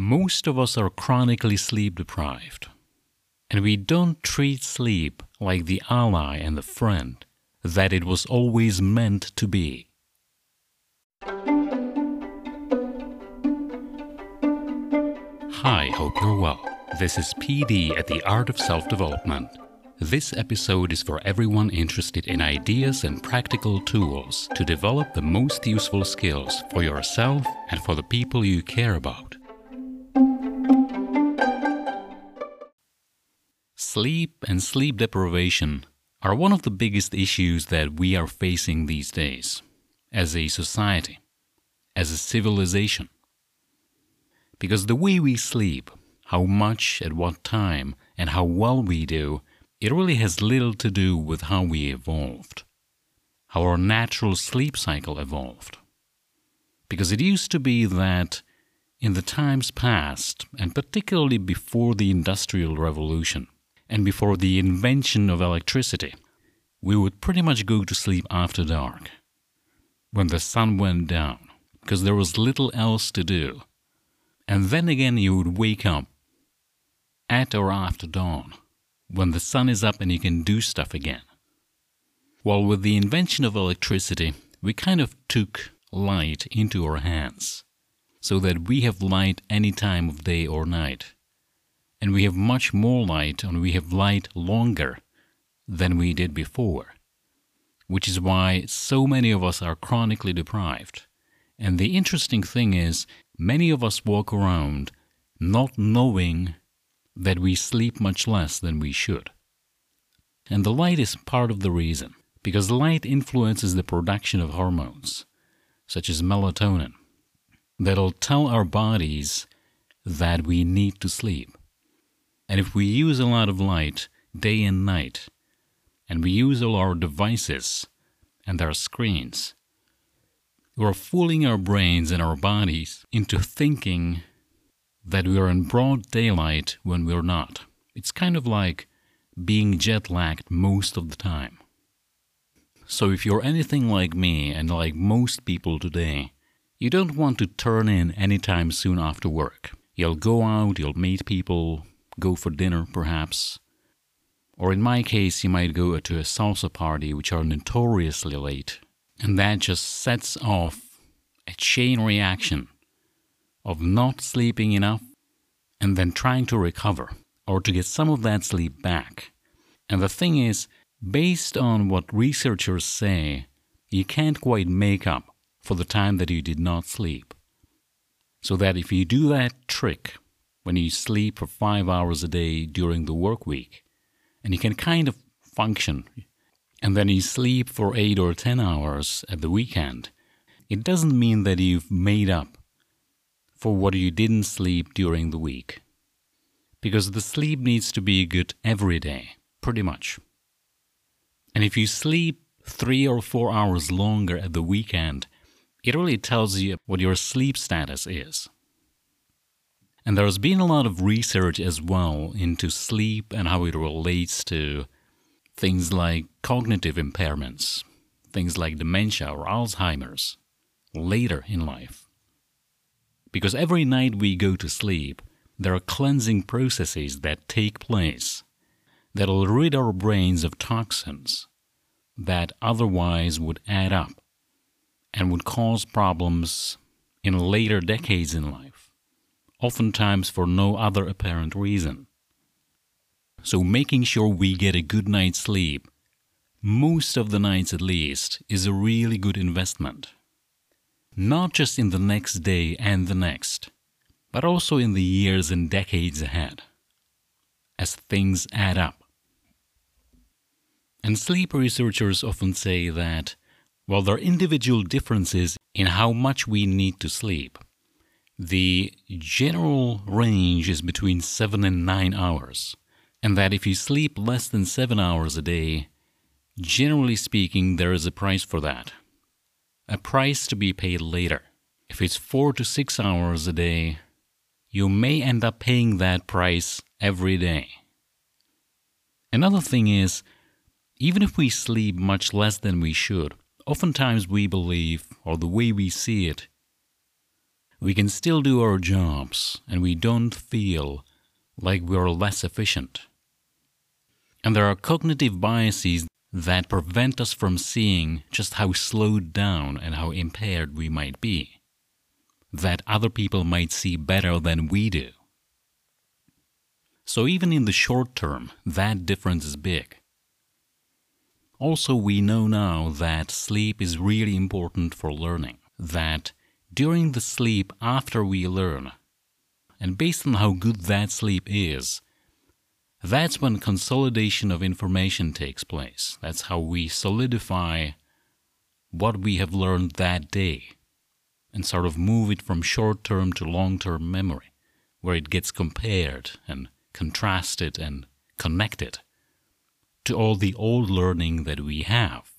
Most of us are chronically sleep deprived, and we don't treat sleep like the ally and the friend that it was always meant to be. Hi, hope you're well. This is PD at the Art of Self-Development. This episode is for everyone interested in ideas and practical tools to develop the most useful skills for yourself and for the people you care about. Sleep and sleep deprivation are one of the biggest issues that we are facing these days, as a society, as a civilization. Because the way we sleep, how much, at what time, and how well we do, it really has little to do with how we evolved, how our natural sleep cycle evolved. Because it used to be that in the times past, and particularly before the Industrial Revolution, and before the invention of electricity, we would pretty much go to sleep after dark, when the sun went down, because there was little else to do. And then again you would wake up at or after dawn, when the sun is up and you can do stuff again. Well, with the invention of electricity, we kind of took light into our hands, so that we have light any time of day or night. And we have much more light, and we have light longer than we did before, which is why so many of us are chronically deprived. And the interesting thing is, many of us walk around not knowing that we sleep much less than we should. And the light is part of the reason, because light influences the production of hormones, such as melatonin, that'll tell our bodies that we need to sleep. And if we use a lot of light day and night, and we use all our devices and our screens, we're fooling our brains and our bodies into thinking that we are in broad daylight when we're not. It's kind of like being jet-lagged most of the time. So if you're anything like me and like most people today, you don't want to turn in anytime soon after work. You'll go out, you'll meet people, go for dinner, perhaps. Or in my case, you might go to a salsa party, which are notoriously late. And that just sets off a chain reaction of not sleeping enough and then trying to recover or to get some of that sleep back. And the thing is, based on what researchers say, you can't quite make up for the time that you did not sleep. So that if you do that trick, when you sleep for 5 hours a day during the work week, and you can kind of function, and then you sleep for 8 or 10 hours at the weekend, it doesn't mean that you've made up for what you didn't sleep during the week. Because the sleep needs to be good every day, pretty much. And if you sleep 3 or 4 hours longer at the weekend, it really tells you what your sleep status is. And there's been a lot of research as well into sleep and how it relates to things like cognitive impairments, things like dementia or Alzheimer's later in life. Because every night we go to sleep, there are cleansing processes that take place that'll rid our brains of toxins that otherwise would add up and would cause problems in later decades in life, oftentimes for no other apparent reason. So making sure we get a good night's sleep, most of the nights at least, is a really good investment. Not just in the next day and the next, but also in the years and decades ahead, as things add up. And sleep researchers often say that, while there are individual differences in how much we need to sleep, the general range is between 7 and 9 hours, and that if you sleep less than 7 hours a day, generally speaking, there is a price for that. A price to be paid later. If it's 4 to 6 hours a day, you may end up paying that price every day. Another thing is, even if we sleep much less than we should, oftentimes we believe, or the way we see it, we can still do our jobs and we don't feel like we're less efficient. And there are cognitive biases that prevent us from seeing just how slowed down and how impaired we might be, that other people might see better than we do. So even in the short term, that difference is big. Also, we know now that sleep is really important for learning, that during the sleep after we learn, and based on how good that sleep is, that's when consolidation of information takes place. That's how we solidify what we have learned that day and sort of move it from short-term to long-term memory, where it gets compared and contrasted and connected to all the old learning that we have.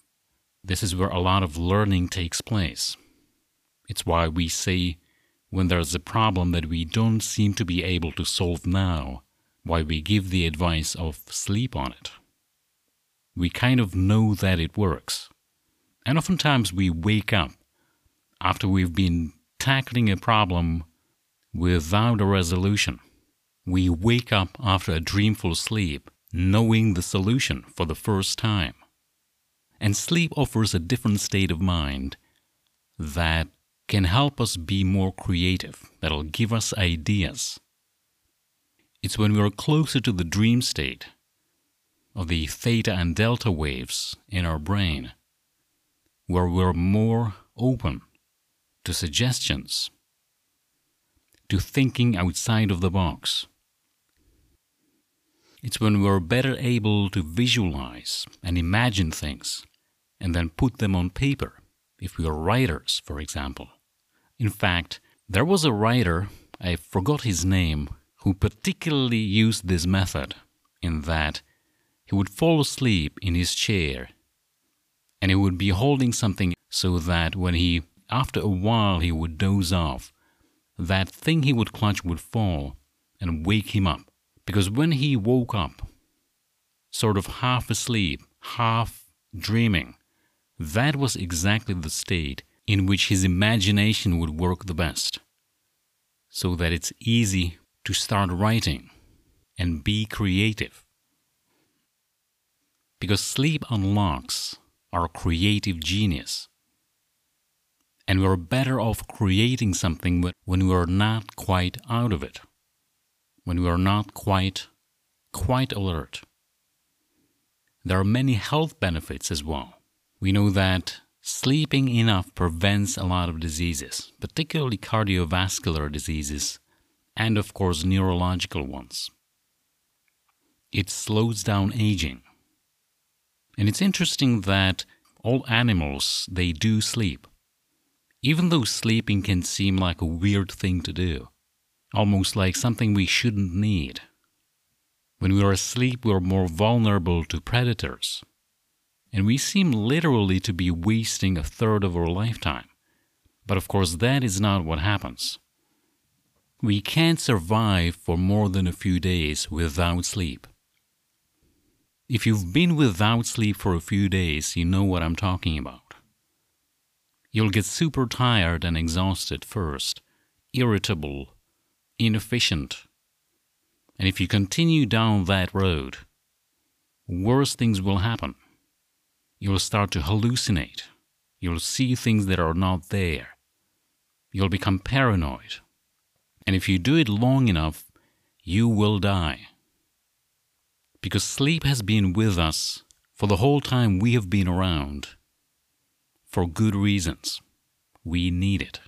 This is where a lot of learning takes place. It's why we say when there's a problem that we don't seem to be able to solve now, why we give the advice of sleep on it. We kind of know that it works. And oftentimes we wake up after we've been tackling a problem without a resolution. We wake up after a dreamful sleep knowing the solution for the first time. And sleep offers a different state of mind that can help us be more creative, that'll give us ideas. It's when we are closer to the dream state of the theta and delta waves in our brain where we're more open to suggestions, to thinking outside of the box. It's when we're better able to visualize and imagine things and then put them on paper, if we are writers, for example. In fact, there was a writer, I forgot his name, who particularly used this method in that he would fall asleep in his chair and he would be holding something so that when he, after a while, he would doze off, that thing he would clutch would fall and wake him up. Because when he woke up, sort of half asleep, half dreaming, that was exactly the state in which his imagination would work the best, so that it's easy to start writing and be creative. Because sleep unlocks our creative genius. And we're better off creating something when we're not quite out of it, when we're not quite alert. There are many health benefits as well. We know that sleeping enough prevents a lot of diseases, particularly cardiovascular diseases, and of course neurological ones. It slows down aging. And it's interesting that all animals, they do sleep. Even though sleeping can seem like a weird thing to do, almost like something we shouldn't need. When we are asleep, we're more vulnerable to predators. And we seem literally to be wasting a third of our lifetime. But of course, that is not what happens. We can't survive for more than a few days without sleep. If you've been without sleep for a few days, you know what I'm talking about. You'll get super tired and exhausted first, irritable, inefficient. And if you continue down that road, worse things will happen. You'll start to hallucinate. You'll see things that are not there. You'll become paranoid. And if you do it long enough, you will die. Because sleep has been with us for the whole time we have been around, for good reasons. We need it.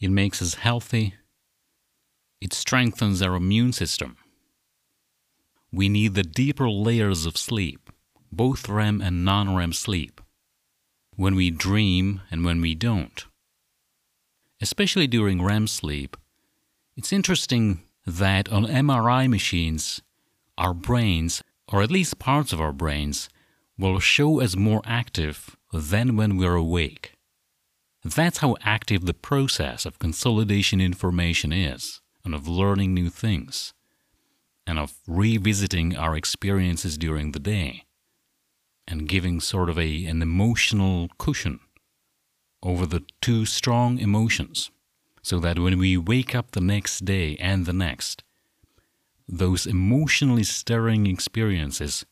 It makes us healthy. It strengthens our immune system. We need the deeper layers of sleep, both REM and non-REM sleep, when we dream and when we don't. Especially during REM sleep, it's interesting that on MRI machines, our brains, or at least parts of our brains, will show as more active than when we're awake. That's how active the process of consolidation information is, and of learning new things, and of revisiting our experiences during the day, and giving sort of an emotional cushion over the two strong emotions, so that when we wake up the next day and the next, those emotionally stirring experiences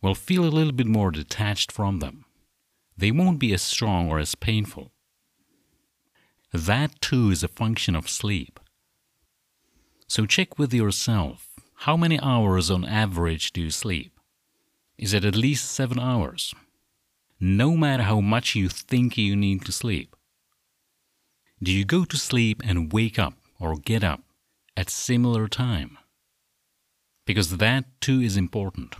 will feel a little bit more detached from them. They won't be as strong or as painful. That too is a function of sleep. So check with yourself, how many hours on average do you sleep? Is it at least 7 hours? No matter how much you think you need to sleep. Do you go to sleep and wake up or get up at similar time? Because that too is important.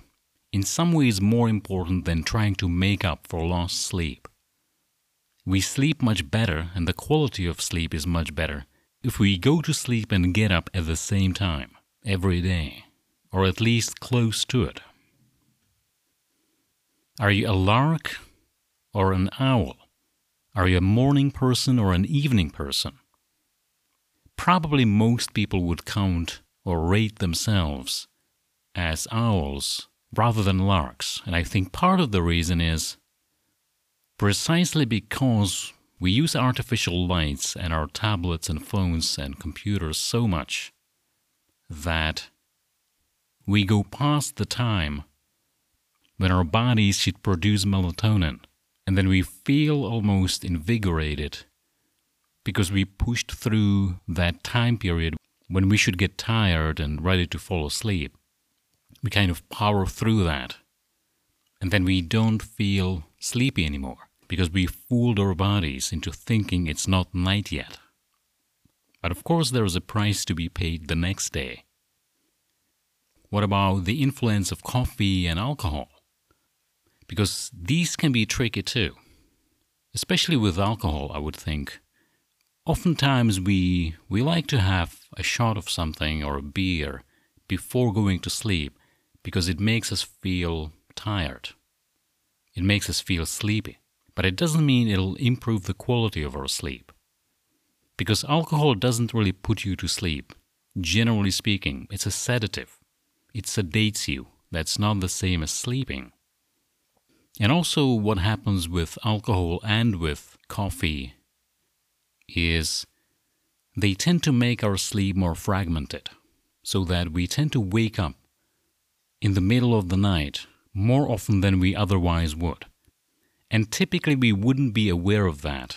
In some ways more important than trying to make up for lost sleep. We sleep much better and the quality of sleep is much better if we go to sleep and get up at the same time, every day, or at least close to it. Are you a lark or an owl? Are you a morning person or an evening person? Probably most people would count or rate themselves as owls rather than larks, and I think part of the reason is precisely because we use artificial lights and our tablets and phones and computers so much that we go past the time when our bodies should produce melatonin, and then we feel almost invigorated because we pushed through that time period when we should get tired and ready to fall asleep. We kind of power through that, and then we don't feel sleepy anymore because we fooled our bodies into thinking it's not night yet. But of course there is a price to be paid the next day. What about the influence of coffee and alcohol? Because these can be tricky too, especially with alcohol, I would think. Oftentimes we like to have a shot of something or a beer before going to sleep because it makes us feel tired. It makes us feel sleepy, but it doesn't mean it'll improve the quality of our sleep. Because alcohol doesn't really put you to sleep. Generally speaking, it's a sedative. It sedates you. That's not the same as sleeping. And also what happens with alcohol and with coffee is they tend to make our sleep more fragmented, so that we tend to wake up in the middle of the night more often than we otherwise would. And typically we wouldn't be aware of that.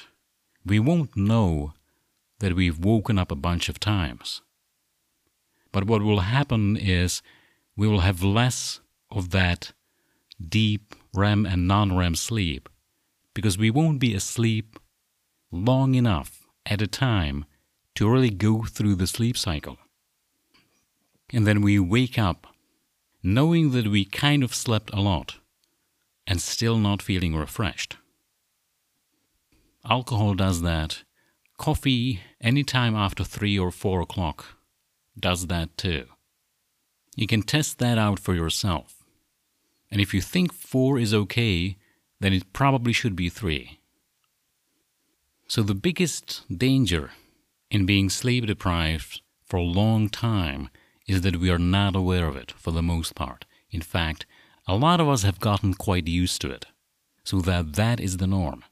We won't know that we've woken up a bunch of times. But what will happen is we will have less of that deep REM and non-REM sleep, because we won't be asleep long enough at a time to really go through the sleep cycle. And then we wake up knowing that we kind of slept a lot and still not feeling refreshed. Alcohol does that. Coffee anytime after 3 or 4 o'clock does that too. You can test that out for yourself. And if you think 4 is okay, then it probably should be 3. So the biggest danger in being sleep deprived for a long time is that we are not aware of it for the most part. In fact, a lot of us have gotten quite used to it, so that is the norm.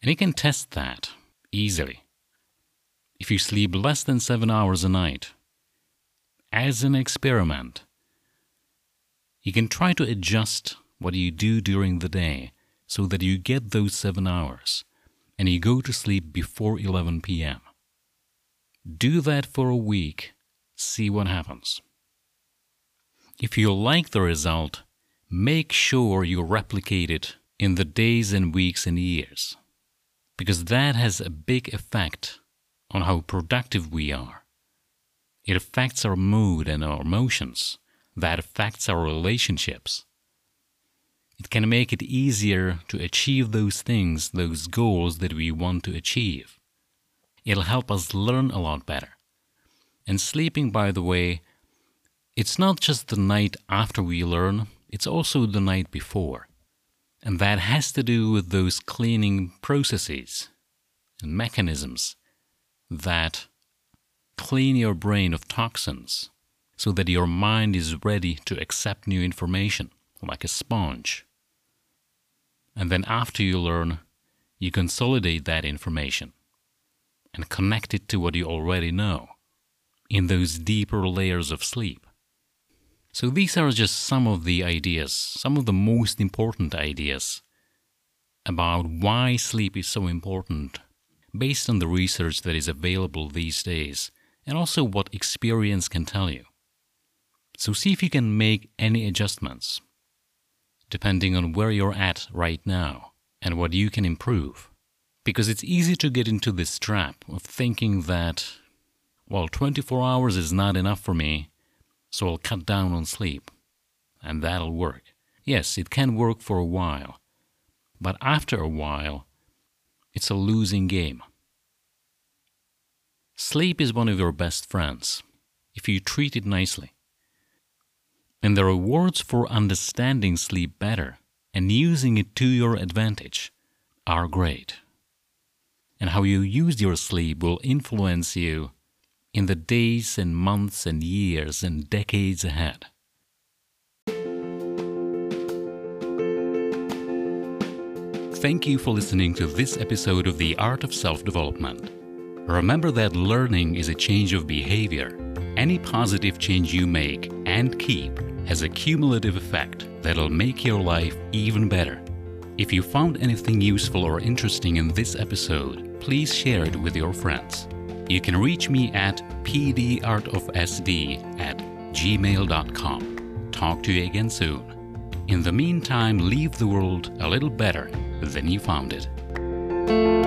And you can test that easily. If you sleep less than 7 hours a night, as an experiment, you can try to adjust what you do during the day so that you get those 7 hours and you go to sleep before 11 p.m. Do that for a week. See what happens. If you like the result, make sure you replicate it in the days and weeks and years, because that has a big effect on how productive we are. It affects our mood and our emotions. That affects our relationships. It can make it easier to achieve those things, those goals that we want to achieve. It'll help us learn a lot better. And sleeping, by the way, it's not just the night after we learn, it's also the night before. And that has to do with those cleaning processes and mechanisms that clean your brain of toxins so that your mind is ready to accept new information, like a sponge. And then after you learn, you consolidate that information and connect it to what you already know in those deeper layers of sleep. So these are just some of the ideas, some of the most important ideas about why sleep is so important based on the research that is available these days and also what experience can tell you. So see if you can make any adjustments depending on where you're at right now and what you can improve. Because it's easy to get into this trap of thinking that, well, 24 hours is not enough for me, so I'll cut down on sleep, and that'll work. Yes, it can work for a while, but after a while, it's a losing game. Sleep is one of your best friends, if you treat it nicely. And there are rewards for understanding sleep better and using it to your advantage are great. And how you use your sleep will influence you in the days and months and years and decades ahead. Thank you for listening to this episode of The Art of Self-Development. Remember that learning is a change of behavior. Any positive change you make and keep has a cumulative effect that'll make your life even better. If you found anything useful or interesting in this episode, please share it with your friends. You can reach me at pdartofsd@gmail.com. Talk to you again soon. In the meantime, leave the world a little better than you found it.